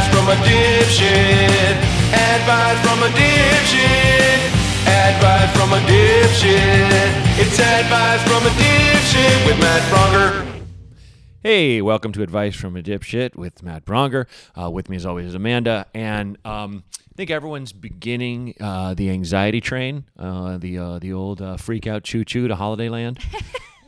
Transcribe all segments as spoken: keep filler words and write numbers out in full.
Advice from a dipshit. Advice from a dipshit. Advice from a dipshit. It's Advice from a Dipshit with Matt Braunger. Hey, welcome to Advice from a Dipshit with Matt Braunger. Uh, with me as always is Amanda. And um, I think everyone's beginning uh, the anxiety train, uh, the uh, the old uh, freak out choo-choo to Holiday Land.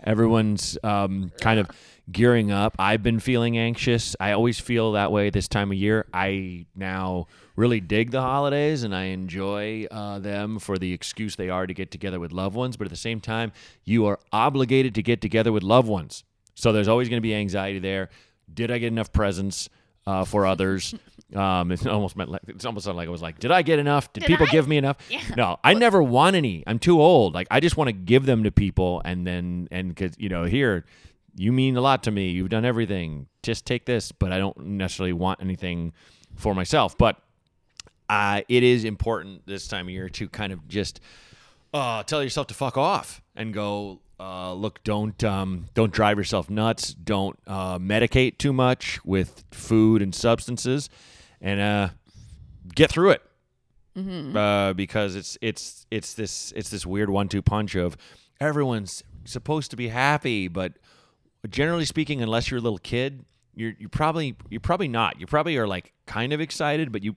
Everyone's um, kind of gearing up. I've been feeling anxious. I always feel that way this time of year. I now really dig the holidays, and I enjoy uh, them for the excuse they are to get together with loved ones. But at the same time, you are obligated to get together with loved ones. So there's always going to be anxiety there. Did I get enough presents uh, for others? Um, it's almost it's almost like I was like, did I get enough? Did, did people I? give me enough? Yeah. No, I never want any. I'm too old. Like I just want to give them to people, and then and because you know here. You mean a lot to me. You've done everything. Just take this, but I don't necessarily want anything for myself. But uh, it is important this time of year to kind of just uh, tell yourself to fuck off and go. Uh, look, don't um, don't drive yourself nuts. Don't uh, medicate too much with food and substances, and uh, get through it. Mm-hmm. Uh, because it's it's it's this it's this weird one-two punch of everyone's supposed to be happy, but generally speaking, unless you're a little kid, you're you probably you're probably not. You probably are like kind of excited, but you,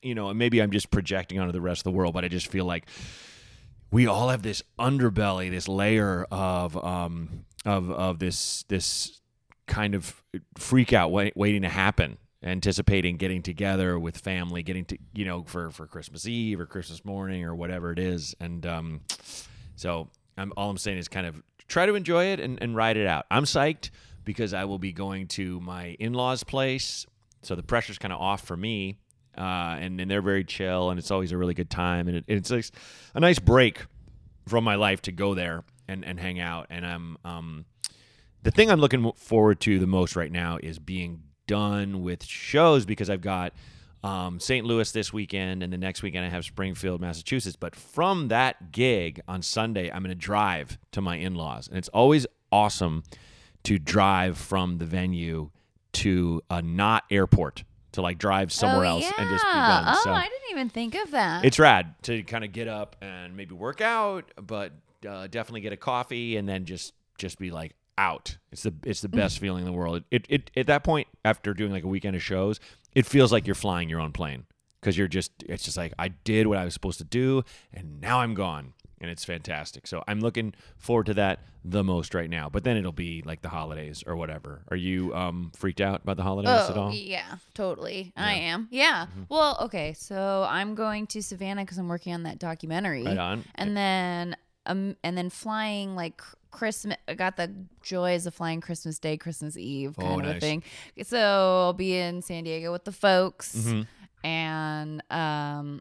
you know, and maybe I'm just projecting onto the rest of the world. But I just feel like we all have this underbelly, this layer of um of of this this kind of freak out wait, waiting to happen, anticipating getting together with family, getting to you know for for Christmas Eve or Christmas morning or whatever it is, and um, so I'm all I'm saying is kind of. Try to enjoy it and, and ride it out. I'm psyched because I will be going to my in-laws' place, so the pressure's kind of off for me, uh, and, and they're very chill, and it's always a really good time, and it, it's a, a nice break from my life to go there and, and hang out. And I'm um, the thing I'm looking forward to the most right now is being done with shows because I've got um, Saint Louis this weekend, and the next weekend I have Springfield, Massachusetts. But from that gig on Sunday, I'm going to drive to my in-laws. And it's always awesome to drive from the venue to a not airport, to like drive somewhere oh, else yeah. and just be done. Oh, so I didn't even think of that. It's rad to kind of get up and maybe work out, but uh, definitely get a coffee and then just, just be like out. It's the it's the best feeling in the world. It, it it at that point, after doing like a weekend of shows, it feels like you're flying your own plane because you're just, it's just like, I did what I was supposed to do and now I'm gone and it's fantastic. So I'm looking forward to that the most right now, but then it'll be like the holidays or whatever. Are you um, freaked out by the holidays oh, at all? Yeah, totally. Yeah. I am. Yeah. Mm-hmm. Well, okay. So I'm going to Savannah because I'm working on that documentary. Right on. And yeah. then, um, and then flying like Christmas, I got the joys of flying Christmas Day, Christmas Eve kind oh, of nice. a thing. So I'll be in San Diego with the folks, mm-hmm. and um,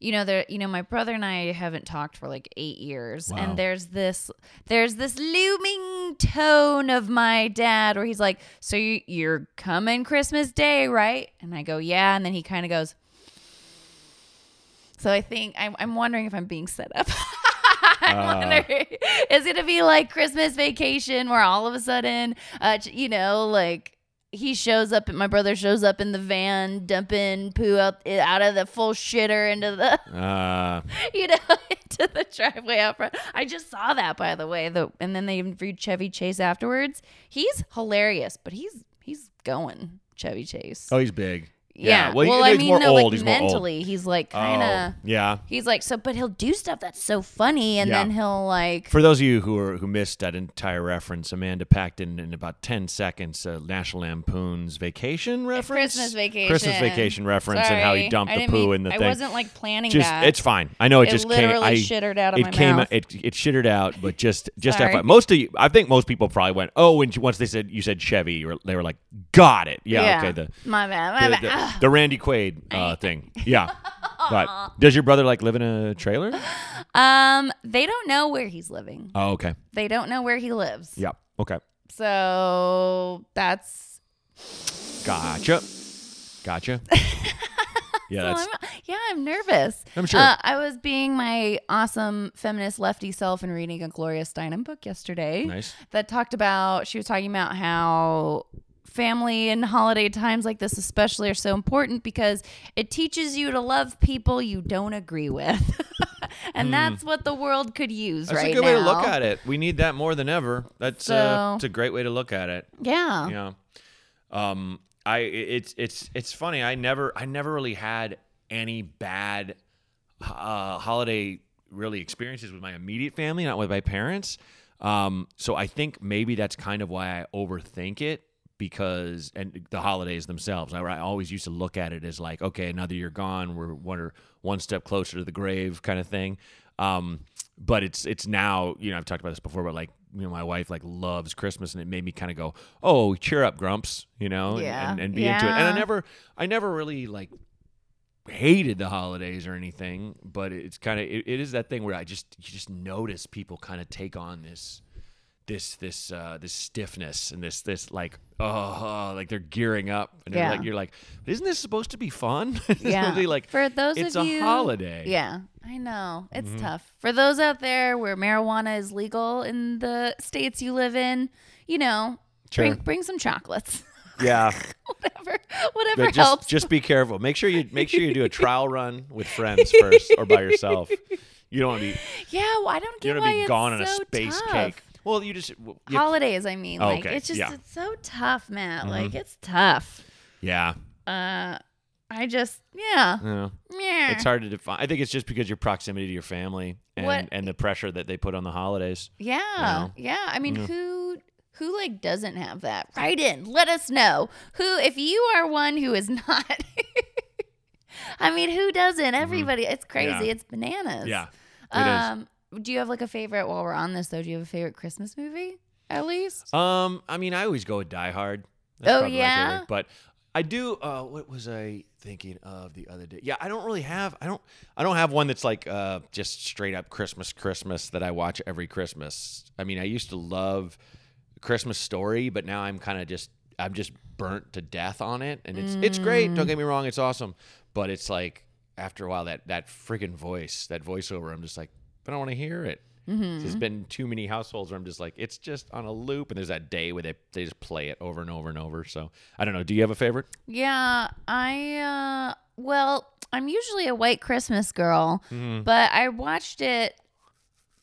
you know, there, you know, my brother and I haven't talked for like eight years, wow. and there's this, there's this looming tone of my dad where he's like, "So you, you're coming Christmas Day, right?" And I go, "Yeah," and then he kind of goes. So I think I'm, I'm wondering if I'm being set up. I'm wondering, uh, it's going to be like Christmas Vacation where all of a sudden, uh, you know, like he shows up and my brother shows up in the van, dumping poo out, out of the full shitter into the, uh, you know, into the driveway out front. I just saw that, by the way. The, and then they even read Chevy Chase afterwards. He's hilarious, but he's, he's going Chevy Chase. Oh, he's big. Yeah. yeah. Well, well he, I mean, more no, old. Like he's mentally, old. he's like kind of. Oh, yeah. He's like so, but he'll do stuff that's so funny, and yeah. then he'll like. For those of you who are who missed that entire reference, Amanda packed in in about ten seconds a National Lampoon's Vacation reference, Christmas Vacation, Christmas Vacation reference, Sorry. and how he dumped the poo mean, in the I thing. I wasn't like planning just, that. It's fine. I know it, it just came. I shittered out of it my came, mouth. It it shittered out, but just just F Y I. Most of you, I think most people probably went, oh, and once they said you said Chevy, you were, they were like, got it. Yeah. yeah. Okay. The my bad. My the, bad. The, The Randy Quaid uh, thing, yeah. But does your brother like live in a trailer? Um, they don't know where he's living. Oh, okay. They don't know where he lives. Yeah. Okay. So that's. Gotcha. Gotcha. Yeah, that's... I'm, yeah, I'm nervous. I'm sure. Uh, I was being my awesome feminist lefty self and reading a Gloria Steinem book yesterday. Nice. That talked about she was talking about how family and holiday times like this especially are so important because it teaches you to love people you don't agree with. And mm. that's what the world could use that's right now. That's a good now. way to look at it. We need that more than ever. That's, so, uh, that's a great way to look at it. Yeah. You know, um, I it's it's it's funny. I never I never really had any bad uh, holiday really experiences with my immediate family, not with my parents. Um, so I think maybe that's kind of why I overthink it. Because, and the holidays themselves, I, I always used to look at it as like, okay, now that you're gone, we're one or one step closer to the grave kind of thing. Um, but it's it's now, you know, I've talked about this before, but like, you know, my wife like loves Christmas, and it made me kind of go, oh, cheer up, Grumps, you know, yeah. and, and, and be yeah. into it. And I never, I never really like hated the holidays or anything, but it's kind of, it, it is that thing where I just, you just notice people kind of take on this. this this uh this stiffness and this this like oh like they're gearing up and yeah. like you're like, isn't this supposed to be fun? Yeah. Be like, for those it's of a you, holiday. Yeah, I know it's mm-hmm. tough for those out there where marijuana is legal in the states you live in. You know, sure. bring bring some chocolates. Yeah. whatever whatever just, helps. Just be careful. Make sure you make sure you do a trial run with friends first or by yourself. You don't want to be yeah. Well, I don't get you don't why be gone it's on so a space tough. Cake. Well, you just... You Holidays, I mean. Oh, like okay. It's just, yeah. it's so tough, Matt. Mm-hmm. Like, it's tough. Yeah. Uh, I just, yeah. yeah. Yeah. It's hard to define. I think it's just because your proximity to your family and, what? and the pressure that they put on the holidays. Yeah. You know? Yeah. I mean, yeah. who... Who, like, doesn't have that? Write in. Let us know. Who, if you are one who is not... I mean, who doesn't? Everybody. Mm-hmm. It's crazy. Yeah. It's bananas. Yeah. It um, is. Do you have like a favorite while we're on this though? Do you have a favorite Christmas movie at least? Um, I mean, I always go with Die Hard. That's oh yeah, my favorite, but I do. Uh, what was I thinking of the other day? Yeah, I don't really have. I don't. I don't have one that's like uh, just straight up Christmas, Christmas that I watch every Christmas. I mean, I used to love Christmas Story, but now I'm kind of just. I'm just burnt to death on it, and it's mm. it's great. Don't get me wrong, it's awesome, but it's like after a while that that freaking voice, that voiceover, I'm just like. But I don't want to hear it. Mm-hmm. There's been too many households where I'm just like, it's just on a loop. And there's that day where they, they just play it over and over and over. So I don't know. Do you have a favorite? Yeah, I, uh, well, I'm usually a White Christmas girl, mm. but I watched it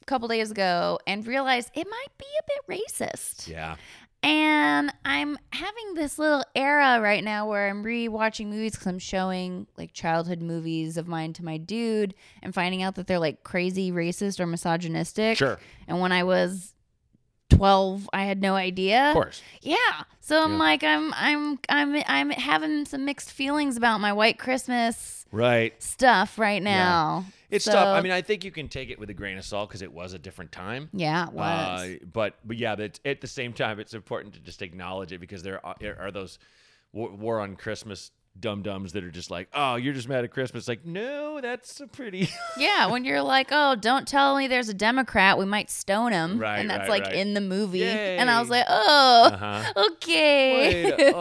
a couple days ago and realized it might be a bit racist. Yeah. And I'm having this little era right now where I'm rewatching movies because I'm showing like childhood movies of mine to my dude and finding out that they're like crazy racist or misogynistic. Sure. And when I was twelve, I had no idea. Of course. Yeah. So I'm yeah. like, I'm, I'm, I'm, I'm having some mixed feelings about my White Christmas right stuff right now. Yeah. It's so, tough. I mean, I think you can take it with a grain of salt because it was a different time. Yeah, it was. Uh, but, but yeah, but at the same time, it's important to just acknowledge it because there are, there are those war, war on Christmas dum-dums that are just like, oh, you're just mad at Christmas. Like, no, that's a pretty... yeah, when you're like, oh, don't tell me there's a Democrat. We might stone him. Right, and that's right, like right. in the movie. Yay. And I was like, oh, uh-huh. okay. Wait,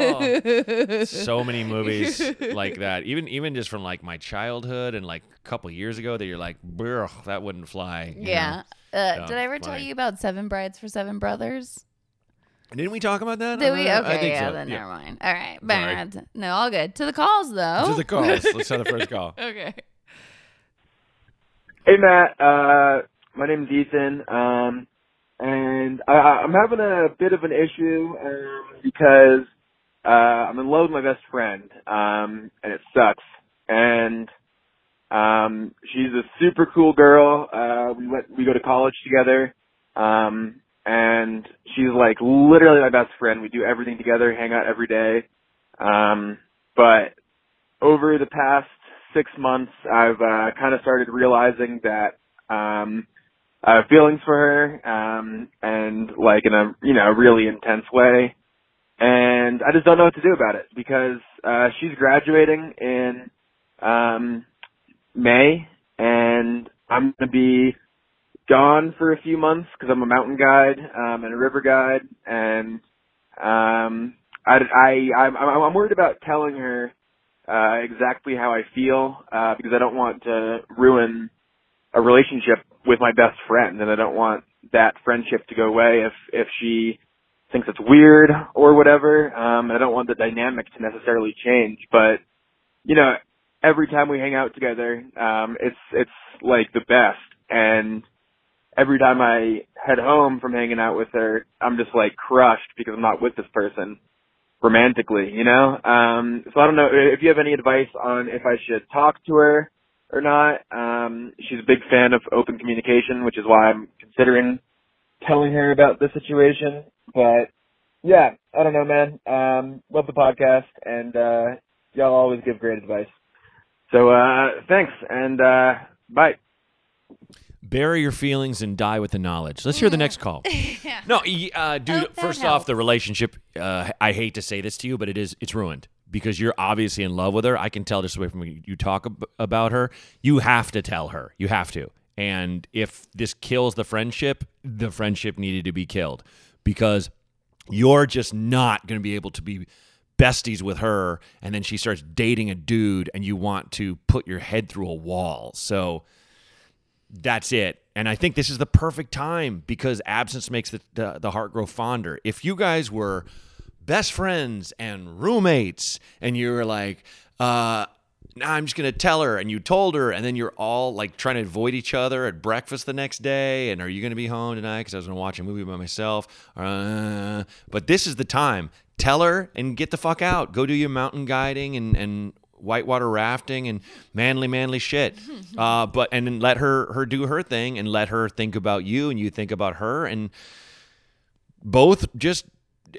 oh. So many movies like that. Even even just from like my childhood and like couple years ago that you're like, that wouldn't fly. Yeah. Uh, did I ever fly. tell you about Seven Brides for Seven Brothers? Didn't we talk about that? Did we? That? Okay, I think yeah, so. then yeah. never mind. All right. Bad. No, all good. To the calls, though. To the calls. Let's have the first call. Okay. Hey, Matt. Uh, my name's Ethan, um, and I, I'm having a bit of an issue um, because uh, I'm in love with my best friend, um, and it sucks. And... Um, she's a super cool girl. Uh, we went, we go to college together. Um, and she's like literally my best friend. We do everything together, hang out every day. Um, but over the past six months, I've, uh, kind of started realizing that, um, I have feelings for her, um, and like in a, you know, really intense way. And I just don't know what to do about it because, uh, she's graduating in, um, May, and I'm going to be gone for a few months because I'm a mountain guide um, and a river guide, and um, I, I, I'm, I'm worried about telling her uh, exactly how I feel uh, because I don't want to ruin a relationship with my best friend, and I don't want that friendship to go away if, if she thinks it's weird or whatever. Um, and I don't want the dynamic to necessarily change, but you know, every time we hang out together, um, it's, it's like the best. And every time I head home from hanging out with her, I'm just like crushed because I'm not with this person romantically, you know? Um, so I don't know if you have any advice on if I should talk to her or not. Um, she's a big fan of open communication, which is why I'm considering telling her about this situation. But yeah, I don't know, man. Um, love the podcast, and uh, y'all always give great advice. So uh, thanks, and uh, bye. Bury your feelings and die with the knowledge. Let's hear the next call. Yeah. No, uh, dude, oh, first helps. Off, the relationship, uh, I hate to say this to you, but it is, it's ruined because you're obviously in love with her. I can tell just the way from when you talk ab- about her. You have to tell her. You have to. And if this kills the friendship, the friendship needed to be killed because you're just not going to be able to be besties with her, and then she starts dating a dude, and you want to put your head through a wall. So that's it. And I think this is the perfect time because absence makes the, the, the heart grow fonder. If you guys were best friends and roommates and you were like, uh, nah, I'm just going to tell her, and you told her, and then you're all like trying to avoid each other at breakfast the next day, and are you going to be home tonight because I was going to watch a movie by myself? Uh, but this is the time. Tell her and get the fuck out. Go do your mountain guiding and, and whitewater rafting and manly, manly shit. Uh, but and then let her her do her thing, and let her think about you, and you think about her, and both just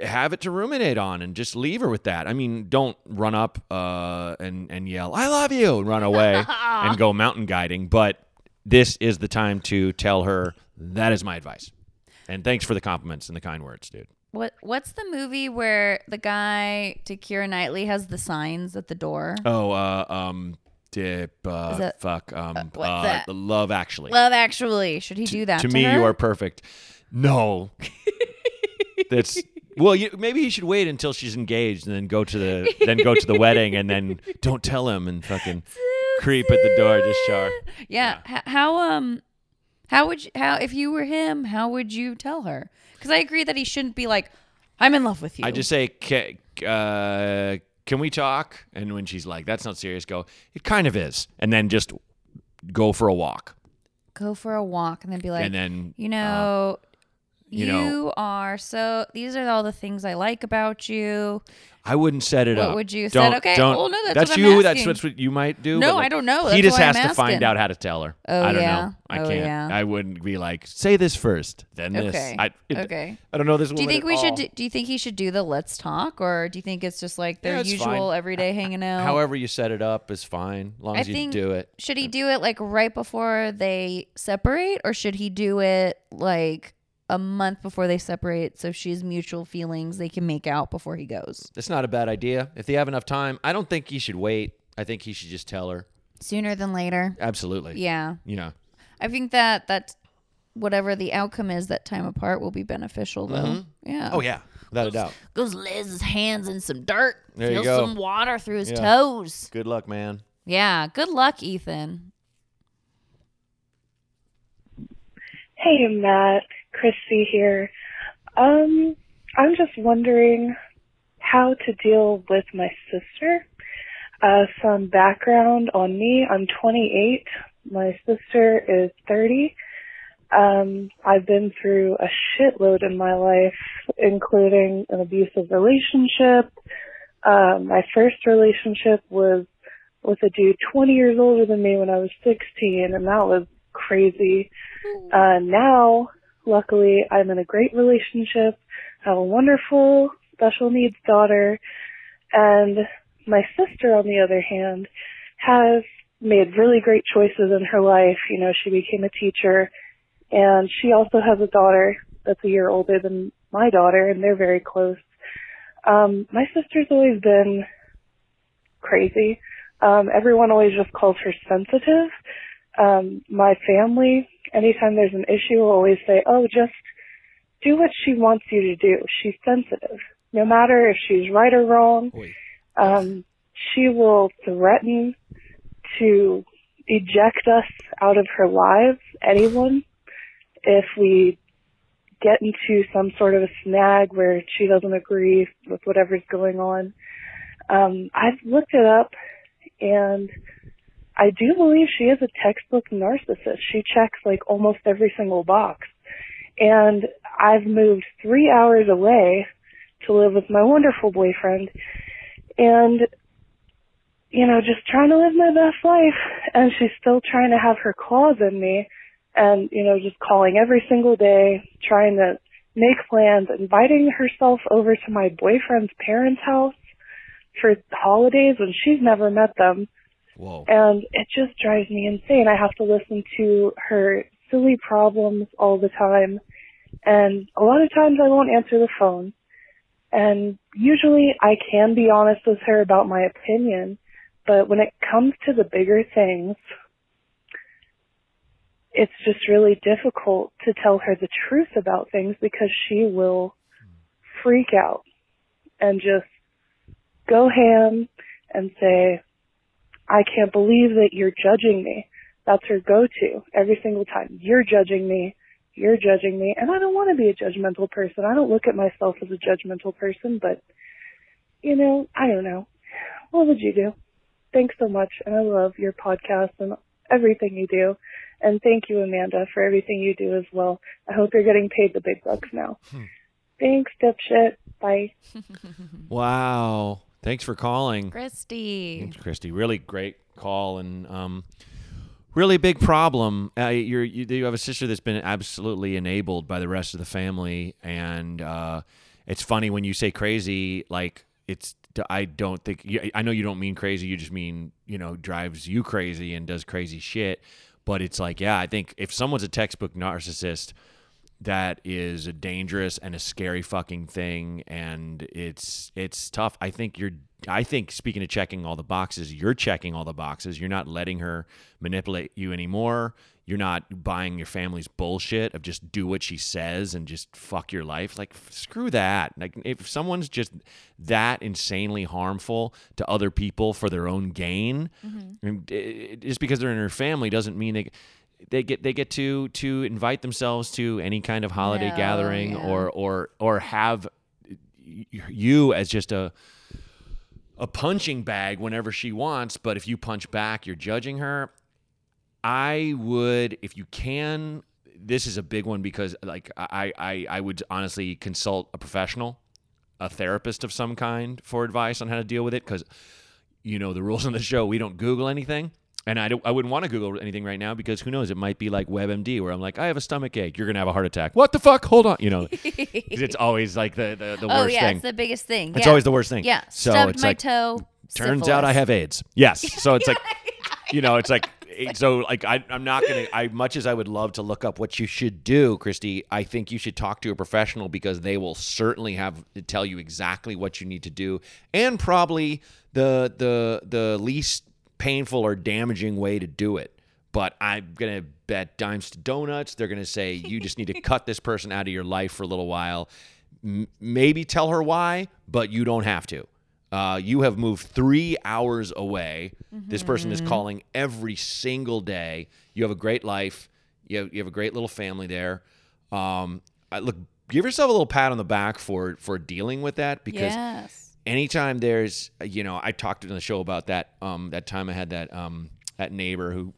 have it to ruminate on, and just leave her with that. I mean, don't run up uh, and and yell, "I love you," and run away and go mountain guiding. But this is the time to tell her. That is my advice. And thanks for the compliments and the kind words, dude. What What's the movie where the guy to Keira Knightley has the signs at the door? Oh, uh, um, dip, uh, that, fuck, um, uh, what's uh, that? The Love Actually. Love Actually. Should he T- do that to, to me? Her? You are perfect. No, that's well. You, maybe he should wait until she's engaged and then go to the then go to the wedding and then don't tell him and fucking creep at the door. Just shower. Yeah. yeah. How um, how would you, how if you were him? How would you tell her? Because I agree that he shouldn't be like, I'm in love with you. I just say, can, uh, can we talk? And when she's like, that's not serious, go, it kind of is. And then just go for a walk. Go for a walk and then be like, and then, you know, uh, you, you know, are so, these are all the things I like about you. I wouldn't set it what up. What would you say? Okay, don't, well, no, that's, that's what you, I'm asking. That's what you might do. No, like, I don't know. That's he just has I'm to asking. Find out how to tell her. Oh, I don't yeah. know. I oh, can't. Yeah. I wouldn't be like, say this first, then okay. this. I, it, okay. I don't know this woman. Do you think we all. should? Do, do you think he should do the let's talk, or do you think it's just like their yeah, usual fine. everyday hanging out? However you set it up is fine, as long I as you do it. Should he do it like right before they separate, or should he do it like a month before they separate, so she has mutual feelings they can make out before he goes? It's not a bad idea. If they have enough time, I don't think he should wait. I think he should just tell her. Sooner than later. Absolutely. Yeah. You know. I think that that's, whatever the outcome is, that time apart will be beneficial, though. Mm-hmm. Yeah. Oh, yeah. Without goes, a doubt. Goes Liz's hands in some dirt. There feels you go. Some water through his yeah. toes. Good luck, man. Yeah. Good luck, Ethan. Hey, Matt. Chrissy here. Um, I'm just wondering how to deal with my sister. Uh, some background on me. I'm twenty-eight. My sister is thirty. Um, I've been through a shitload in my life, including an abusive relationship. Um, my first relationship was with a dude twenty years older than me when I was sixteen, and that was crazy. Uh, now... Luckily, I'm in a great relationship, I have a wonderful special needs daughter, and my sister, on the other hand, has made really great choices in her life. You know, she became a teacher, and she also has a daughter that's a year older than my daughter, and they're very close. Um, my sister's always been crazy. Um, everyone always just calls her sensitive. Um, my family... Anytime there's an issue, we'll always say, oh, just do what she wants you to do. She's sensitive. No matter if she's right or wrong, um, she will threaten to eject us out of her lives, anyone, if we get into some sort of a snag where she doesn't agree with whatever's going on. Um, I've looked it up, and I do believe she is a textbook narcissist. She checks, like, almost every single box. And I've moved three hours away to live with my wonderful boyfriend, and, you know, just trying to live my best life, and she's still trying to have her claws in me, and, you know, just calling every single day, trying to make plans, inviting herself over to my boyfriend's parents' house for holidays when she's never met them. Whoa. And it just drives me insane. I have to listen to her silly problems all the time, and a lot of times I won't answer the phone. And usually I can be honest with her about my opinion, but when it comes to the bigger things, it's just really difficult to tell her the truth about things because she will freak out and just go ham and say, I can't believe that you're judging me. That's her go-to every single time. You're judging me. You're judging me, and I don't want to be a judgmental person. I don't look at myself as a judgmental person, but, you know, I don't know. What would you do? Thanks so much, and I love your podcast and everything you do. And thank you, Amanda, for everything you do as well. I hope you're getting paid the big bucks now. Hmm. Thanks, dipshit. Bye. Wow. Thanks for calling. Christy. Thanks, Christy. Really great call, and um. Really big problem. Uh, you're, you you have a sister that's been absolutely enabled by the rest of the family, and uh, it's funny when you say crazy. Like it's, I don't think I know you don't mean crazy. You just mean, you know, drives you crazy and does crazy shit. But it's like, yeah, I think if someone's a textbook narcissist, that is a dangerous and a scary fucking thing, and it's it's tough. I think you're. I think, speaking of checking all the boxes, you're checking all the boxes. You're not letting her manipulate you anymore. You're not buying your family's bullshit of just do what she says and just fuck your life. Like, screw that. Like, if someone's just that insanely harmful to other people for their own gain, mm-hmm. just because they're in her family doesn't mean they... They get they get to to invite themselves to any kind of holiday no, gathering yeah. or or or have you as just a a punching bag whenever she wants. But if you punch back, you're judging her. I would, if you can. This is a big one because, like, I I, I would honestly consult a professional, a therapist of some kind, for advice on how to deal with it. Because, you know, the rules on the show, we don't Google anything. And I, don't, I wouldn't want to Google anything right now because who knows? It might be like WebMD where I'm like, I have a stomach ache. You're going to have a heart attack. What the fuck? Hold on. You know, it's always like the, the, the worst oh, yeah, thing. It's the biggest thing. It's yeah. always the worst thing. Yeah. So Stubbed it's my like, toe. Turns syphilis. Out I have AIDS. Yes. So it's like, you know, it's like, so like, I, I'm not going to, I much as I would love to look up what you should do, Christy, I think you should talk to a professional because they will certainly have to tell you exactly what you need to do. And probably the, the, the least painful or damaging way to do it. But I'm going to bet dimes to donuts they're going to say you just need to cut this person out of your life for a little while. M- maybe tell her why, but you don't have to. Uh, you have moved three hours away. Mm-hmm. This person is calling every single day. You have a great life. You have, you have a great little family there. Um, I, look, give yourself a little pat on the back for, for dealing with that because... Yes. Anytime there's, you know, I talked on the show about that, um, that time I had that, um, that neighbor who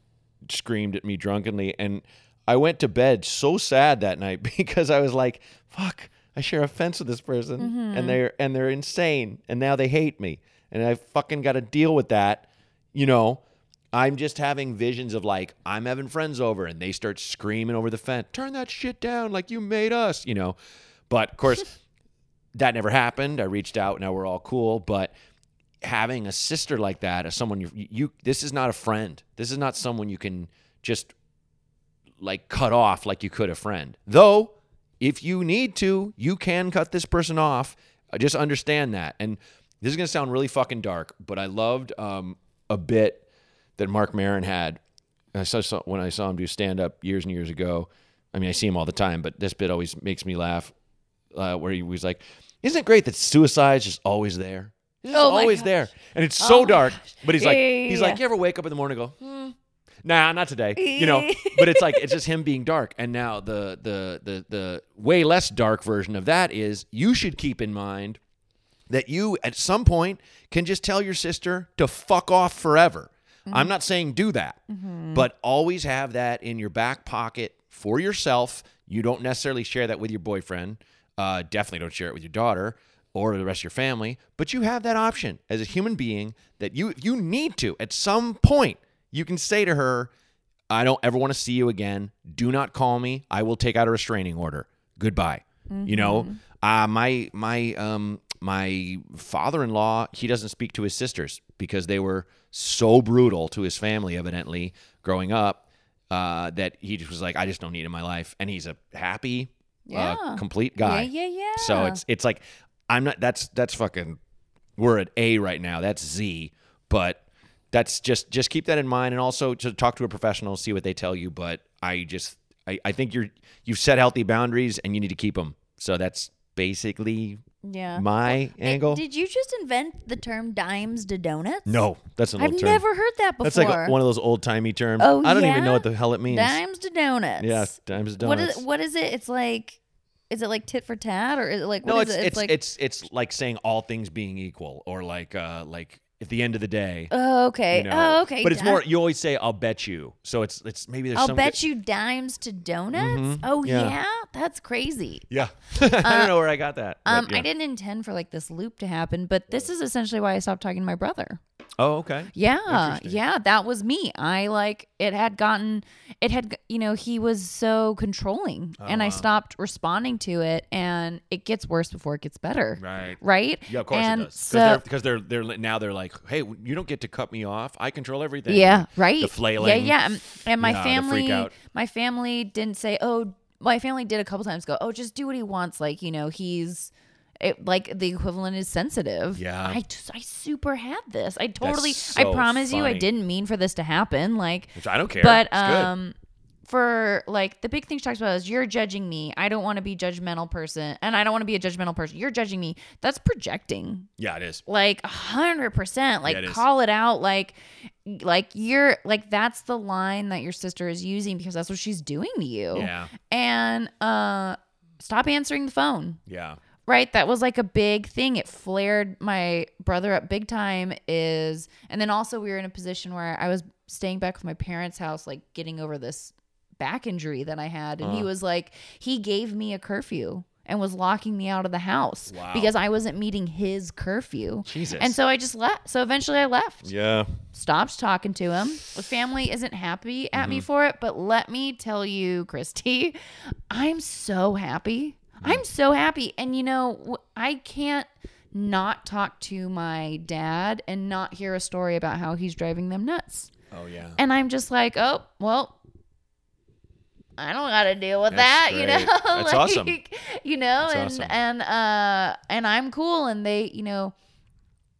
screamed at me drunkenly, and I went to bed so sad that night because I was like, fuck, I share a fence with this person mm-hmm. and they're, and they're insane. And now they hate me and I fucking got to deal with that. You know, I'm just having visions of like, I'm having friends over and they start screaming over the fence, turn that shit down. Like you made us, you know, but of course, that never happened. I reached out. Now we're all cool. But having a sister like that, as someone you, you, this is not a friend. This is not someone you can just like cut off like you could a friend. Though, if you need to, you can cut this person off. Just understand that. And this is gonna sound really fucking dark, but I loved um, a bit that Marc Maron had. I saw, saw when I saw him do stand up years and years ago. I mean, I see him all the time, but this bit always makes me laugh. Uh, where he was like, isn't it great that suicide's just always there? It's oh always there. And it's so oh dark. But he's yeah, like, yeah, yeah, he's yeah. like, you ever wake up in the morning and go, hmm, nah, not today, you know. But it's like, it's just him being dark. And now the the the the way less dark version of that is, you should keep in mind that you at some point can just tell your sister to fuck off forever. Mm-hmm. I'm not saying do that, mm-hmm. but always have that in your back pocket for yourself. You don't necessarily share that with your boyfriend. Uh, definitely don't share it with your daughter or the rest of your family. But you have that option as a human being that you you need to. At some point, you can say to her, I don't ever want to see you again. Do not call me. I will take out a restraining order. Goodbye. Mm-hmm. You know, uh, my my um my father-in-law, he doesn't speak to his sisters because they were so brutal to his family, evidently, growing up, uh, that he just was like, I just don't need it in my life. And he's a happy, yeah. uh, complete guy. Yeah, yeah, yeah. So it's it's like, I'm not, that's, that's fucking, we're at A right now. That's Z. But that's just, just keep that in mind. And also to talk to a professional, see what they tell you. But I just, I, I think you're, you've set healthy boundaries and you need to keep them. So that's basically yeah. my well, angle. Did you just invent the term dimes to donuts? No, that's an old I've term. I've never heard that before. That's like a, one of those old timey terms. Oh, I don't yeah? even know what the hell it means. Dimes to donuts. Yeah, dimes to donuts. What is, what is it? It's like, is it like tit for tat, or is it like what no? Is it's, it? it's it's like it's it's like saying all things being equal, or like uh, like at the end of the day. Oh, okay. You know, oh, okay. But it's more. You always say, "I'll bet you." So it's it's maybe there's. I'll some bet that... you dimes to donuts. Mm-hmm. Oh yeah. yeah, that's crazy. Yeah, I don't uh, know where I got that. Um, yeah. I didn't intend for like this loop to happen, but this is essentially why I stopped talking to my brother. Oh, okay. Yeah, yeah, that was me. I like it had gotten, it had, you know, he was so controlling, oh, and wow. I stopped responding to it, and it gets worse before it gets better. Right. Right. Yeah, of course and it does. So because they're, they're they're now they're like, hey, you don't get to cut me off. I control everything. Yeah. Right. The flailing. Yeah, yeah. And, and my yeah, family, my family didn't say, oh, my family did a couple times. Go, oh, just do what he wants. Like, you know, he's. It, like the equivalent is sensitive. Yeah. I just, I super had this. I totally, so I promise funny. you, I didn't mean for this to happen. Like, which I don't care. But it's um, good. For like the big thing she talks about is you're judging me. I don't want to be a judgmental person, and I don't want to be a judgmental person. You're judging me. That's projecting. Yeah, it is. Like a hundred percent. Like yeah, it call is. it out. Like, like you're like that's the line that your sister is using because that's what she's doing to you. Yeah. And uh, stop answering the phone. Yeah. Right, that was like a big thing. It flared my brother up big time. Is and then also we were in a position where I was staying back with my parents' house, like getting over this back injury that I had, and uh. he was like, he gave me a curfew and was locking me out of the house wow. because I wasn't meeting his curfew. Jesus. And so I just left. So eventually I left. Yeah. Stopped talking to him. The family isn't happy at mm-hmm. me for it, but let me tell you, Christy, I'm so happy. I'm so happy. And, you know, I can't not talk to my dad and not hear a story about how he's driving them nuts. Oh, yeah. And I'm just like, oh, well, I don't got to deal with That's that, great. you know? That's like, awesome. You know, That's and, awesome. and, uh, and I'm cool. And they, you know,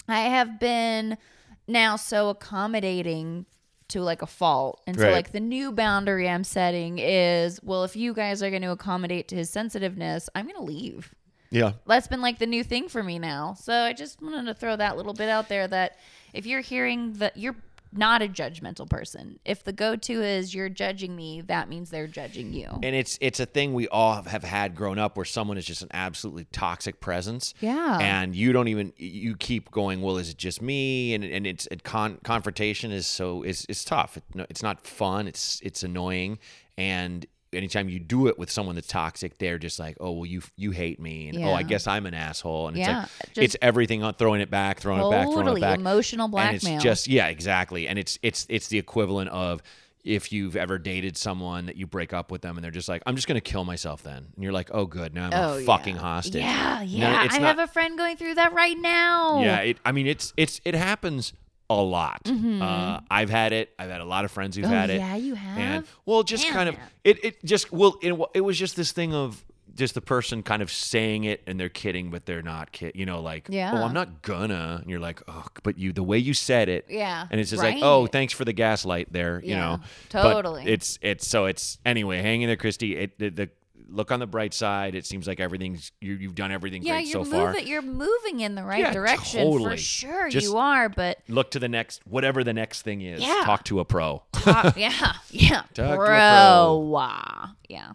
I have been now so accommodating to like a fault. And right. so like the new boundary I'm setting is, well, if you guys are going to accommodate to his sensitiveness, I'm going to leave. Yeah. That's been like the new thing for me now. So I just wanted to throw that little bit out there that if you're hearing that you're not a judgmental person, if the go-to is you're judging me, that means they're judging you. And it's, it's a thing we all have had grown up where someone is just an absolutely toxic presence. Yeah. And you don't even, you keep going, well, is it just me? And, and it's it con- confrontation is so, it's, it's tough. It, no, it's not fun. It's, it's annoying. And anytime you do it with someone that's toxic, they're just like, oh, well, you you hate me. And yeah. oh, I guess I'm an asshole. And yeah. it's like, just it's everything on throwing it back, throwing totally it back, throwing it back. Emotional blackmail. And it's just, yeah, exactly. And it's it's it's the equivalent of if you've ever dated someone that you break up with them and they're just like, I'm just going to kill myself then. And you're like, oh, good. Now I'm oh, a fucking yeah. hostage. Yeah, yeah. No, it's I not, have a friend going through that right now. Yeah. It, I mean, it's it's it happens a lot. Mm-hmm. Uh, I've had it. I've had a lot of friends who've oh, had it. Yeah, you have. And, well, just yeah. kind of, it, it just, well, it, it was just this thing of just the person kind of saying it and they're kidding, but they're not kidding. You know, like, yeah. oh, I'm not gonna. And you're like, oh, but you, the way you said it. Yeah. And it's just right. like, oh, thanks for the gaslight there, yeah, you know. Totally. But it's, it's, so it's, anyway, hang in there, Christy. It, the, the look on the bright side. It seems like everything's you, you've done everything yeah, great so moving, far. Yeah, you're moving in the right yeah, direction totally. for sure. Just you are, but look to the next, whatever the next thing is. Yeah. Talk to a pro. Talk, yeah, yeah, Talk pro. To a pro. Yeah.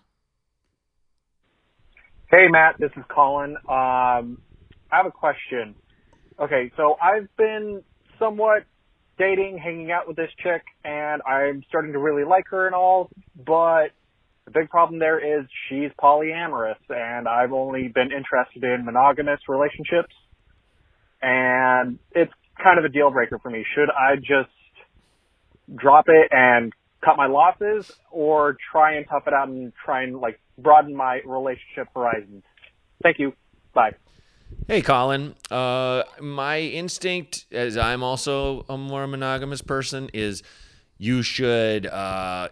Hey Matt, this is Colin. Um, I have a question. Okay, so I've been somewhat dating, hanging out with this chick, and I'm starting to really like her and all, but the big problem there is she's polyamorous, and I've only been interested in monogamous relationships, and it's kind of a deal breaker for me. Should I just drop it and cut my losses, or try and tough it out and try and, like, broaden my relationship horizons? Thank you. Bye. Hey, Colin. Uh, my instinct, as I'm also a more monogamous person, is you should uh,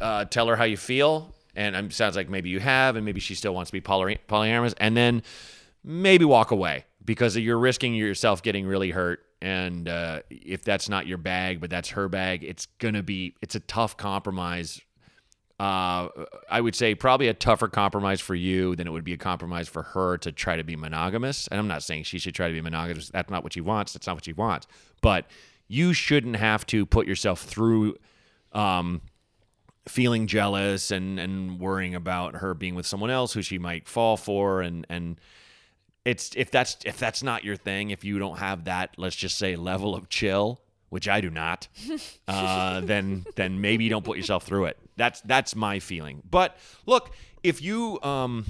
uh, tell her how you feel. And it sounds like maybe you have, and maybe she still wants to be poly- polyamorous. And then maybe walk away, because you're risking yourself getting really hurt. And uh, if that's not your bag, but that's her bag, it's going to be – it's a tough compromise. Uh, I would say probably a tougher compromise for you than it would be a compromise for her to try to be monogamous. And I'm not saying she should try to be monogamous. That's not what she wants. That's not what she wants. But you shouldn't have to put yourself through um, feeling jealous and, and worrying about her being with someone else who she might fall for. And, and it's if that's if that's not your thing, if you don't have that, let's just say, level of chill, which I do not, uh, then then maybe you don't put yourself through it. That's that's my feeling. But look, if you um,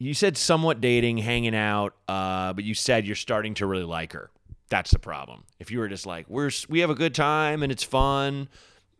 you said somewhat dating, hanging out, uh, but you said you're starting to really like her. That's the problem. If you were just like, we're we have a good time and it's fun.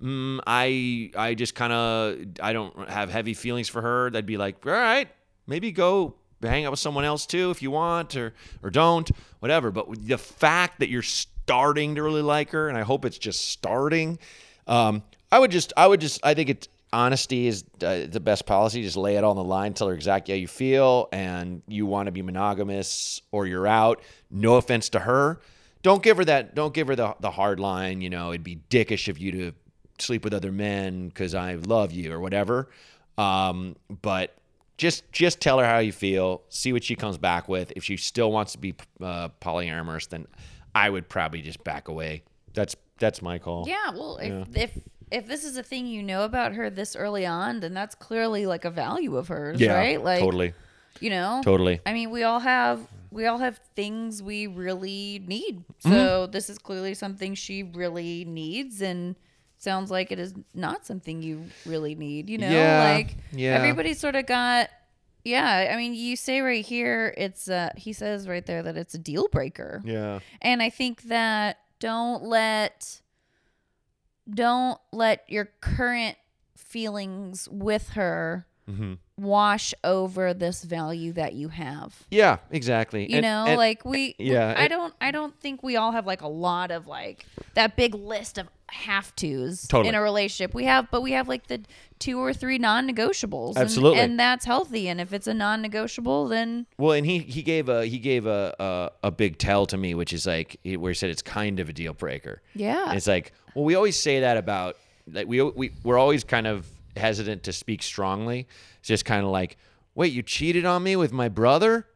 Mm, I I just kind of I don't have heavy feelings for her. That'd be like, all right, maybe go hang out with someone else too if you want, or or don't, whatever. But the fact that you're starting to really like her, and I hope it's just starting. Um, I would just, I would just, I think it's honesty is uh, the best policy. Just lay it all on the line, tell her exactly how you feel, and you want to be monogamous or you're out. No offense to her. Don't give her that, don't give her the, the hard line, you know, it'd be dickish of you to sleep with other men because I love you or whatever. Um, but just, just tell her how you feel, see what she comes back with. If she still wants to be uh, polyamorous, then I would probably just back away. That's, that's my call. Yeah. Well, yeah. if, if, If this is a thing you know about her this early on, then that's clearly like a value of hers, yeah, right? Like, totally. You know? Totally. I mean, we all have we all have things we really need. So mm-hmm. This is clearly something she really needs, and sounds like it is not something you really need, you know? Yeah, like yeah. Everybody's sort of got yeah, I mean, you say right here it's uh he says right there that it's a deal breaker. Yeah. And I think that don't let Don't let your current feelings with her mm-hmm. wash over this value that you have. Yeah, exactly. You and, know, and, like we. Yeah, I don't. I don't think we all have like a lot of like that big list of have tos totally. In a relationship. We have, but we have like the two or three non-negotiables. Absolutely, and, and that's healthy. And if it's a non-negotiable, then well, and he he gave a he gave a a, a big tell to me, which is like where he said it's kind of a deal breaker. Yeah, and it's like. Well, we always say that about like we we we're always kind of hesitant to speak strongly. It's just kind of like, wait, you cheated on me with my brother?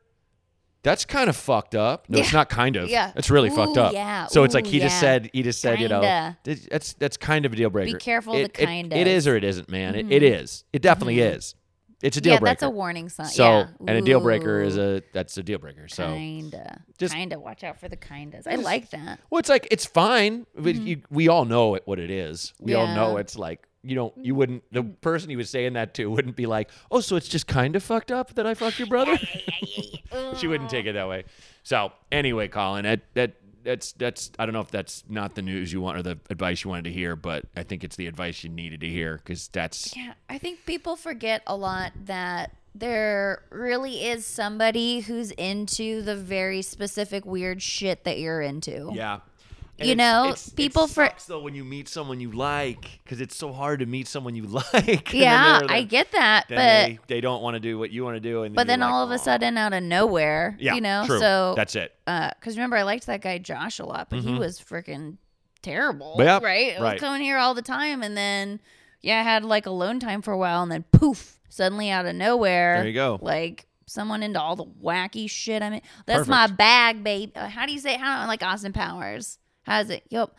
That's kind of fucked up. No, yeah. It's not kind of. Yeah, it's really Ooh, fucked up. Yeah. So Ooh, it's like he yeah. just said he just said kinda. You know that's that's kind of a deal breaker. Be careful it, the kind it, of. It is or it isn't, man. Mm-hmm. It it is. It definitely mm-hmm. is. It's a deal yeah, breaker. Yeah, that's a warning sign. So yeah. and a deal breaker is a that's a deal breaker. So kinda, just, kinda. Watch out for the kindas. I like that. Well, it's like it's fine. Mm-hmm. You, we all know it, what it is. We yeah. all know it's like you don't. You wouldn't. The person he was saying that to wouldn't be like, oh, so it's just kind of fucked up that I fucked your brother. She wouldn't take it that way. So anyway, Colin, that that that's that's. I don't know if that's not the news you want or the advice you wanted to hear, but I think it's the advice you needed to hear because that's. Yeah, I think people forget a lot that there really is somebody who's into the very specific weird shit that you're into. Yeah. And you it's, know, it's, people it sucks, for though when you meet someone you like, because it's so hard to meet someone you like. Yeah, the, I get that, but they, they don't want to do what you want to do. And then but then like, all of a sudden, out of nowhere, yeah, you know, true. So that's it. Because uh, remember, I liked that guy Josh a lot, but mm-hmm. he was freaking terrible, yep, right? He right. was coming here all the time, and then yeah, I had like alone time for a while, and then poof, suddenly out of nowhere. There you go. Like someone into all the wacky shit. I mean, that's Perfect. My bag, babe. How do you say how like Austin Powers? How's it? Yep.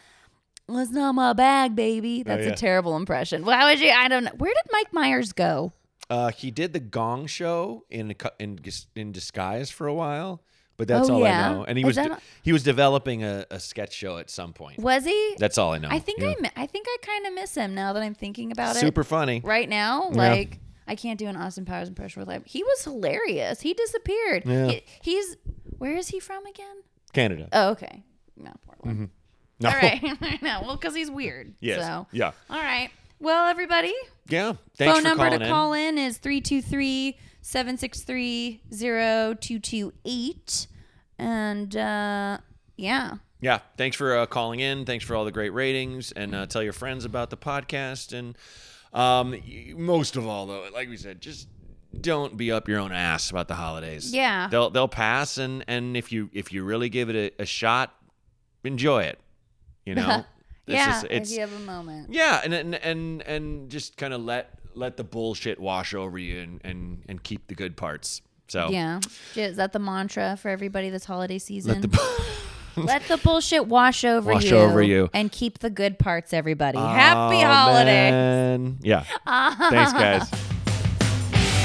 That's not my bag, baby. That's oh, yeah. a terrible impression. Well, how would you? I don't know. Where did Mike Myers go? Uh, he did the Gong Show in in in disguise for a while. But that's oh, all yeah. I know. And he Is was de- he was developing a, a sketch show at some point. Was he? That's all I know. I think yeah. I mi- I think I kind of miss him now that I'm thinking about Super it. Super funny. Right now, yeah. like I can't do an Austin Powers impression with him. He was hilarious. He disappeared. Yeah. He, he's where is he from again? Canada. Oh, okay. No, Portland. Mm-hmm. No. All right. No, well, because he's weird. Yes. So. Yeah. All right. Well, everybody. Yeah. Thanks phone for number to in. Call in is three two three, seven six three, zero two two eight. And, uh, yeah. Yeah. Thanks for uh, calling in. Thanks for all the great ratings. And uh, tell your friends about the podcast. And um, most of all, though, like we said, just don't be up your own ass about the holidays. Yeah. They'll they'll pass. And, and if you if you really give it a, a shot, enjoy it. You know? It's yeah. Just, it's, if you have a moment. Yeah. And and, and, and just kind of let, let the bullshit wash over you and, and, and keep the good parts. So. Yeah. Is that the mantra for everybody this holiday season? Let the, bu- Let the bullshit wash over wash you. Wash over you. And keep the good parts, everybody. Oh, happy holidays. Man. Yeah. Oh. Thanks, guys.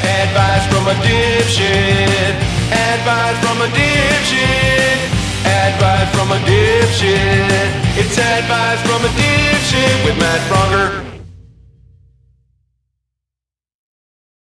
Advice from a dipshit. Advice from a dipshit. Advice from a dipshit. It's advice from a dipshit with Matt Braunger.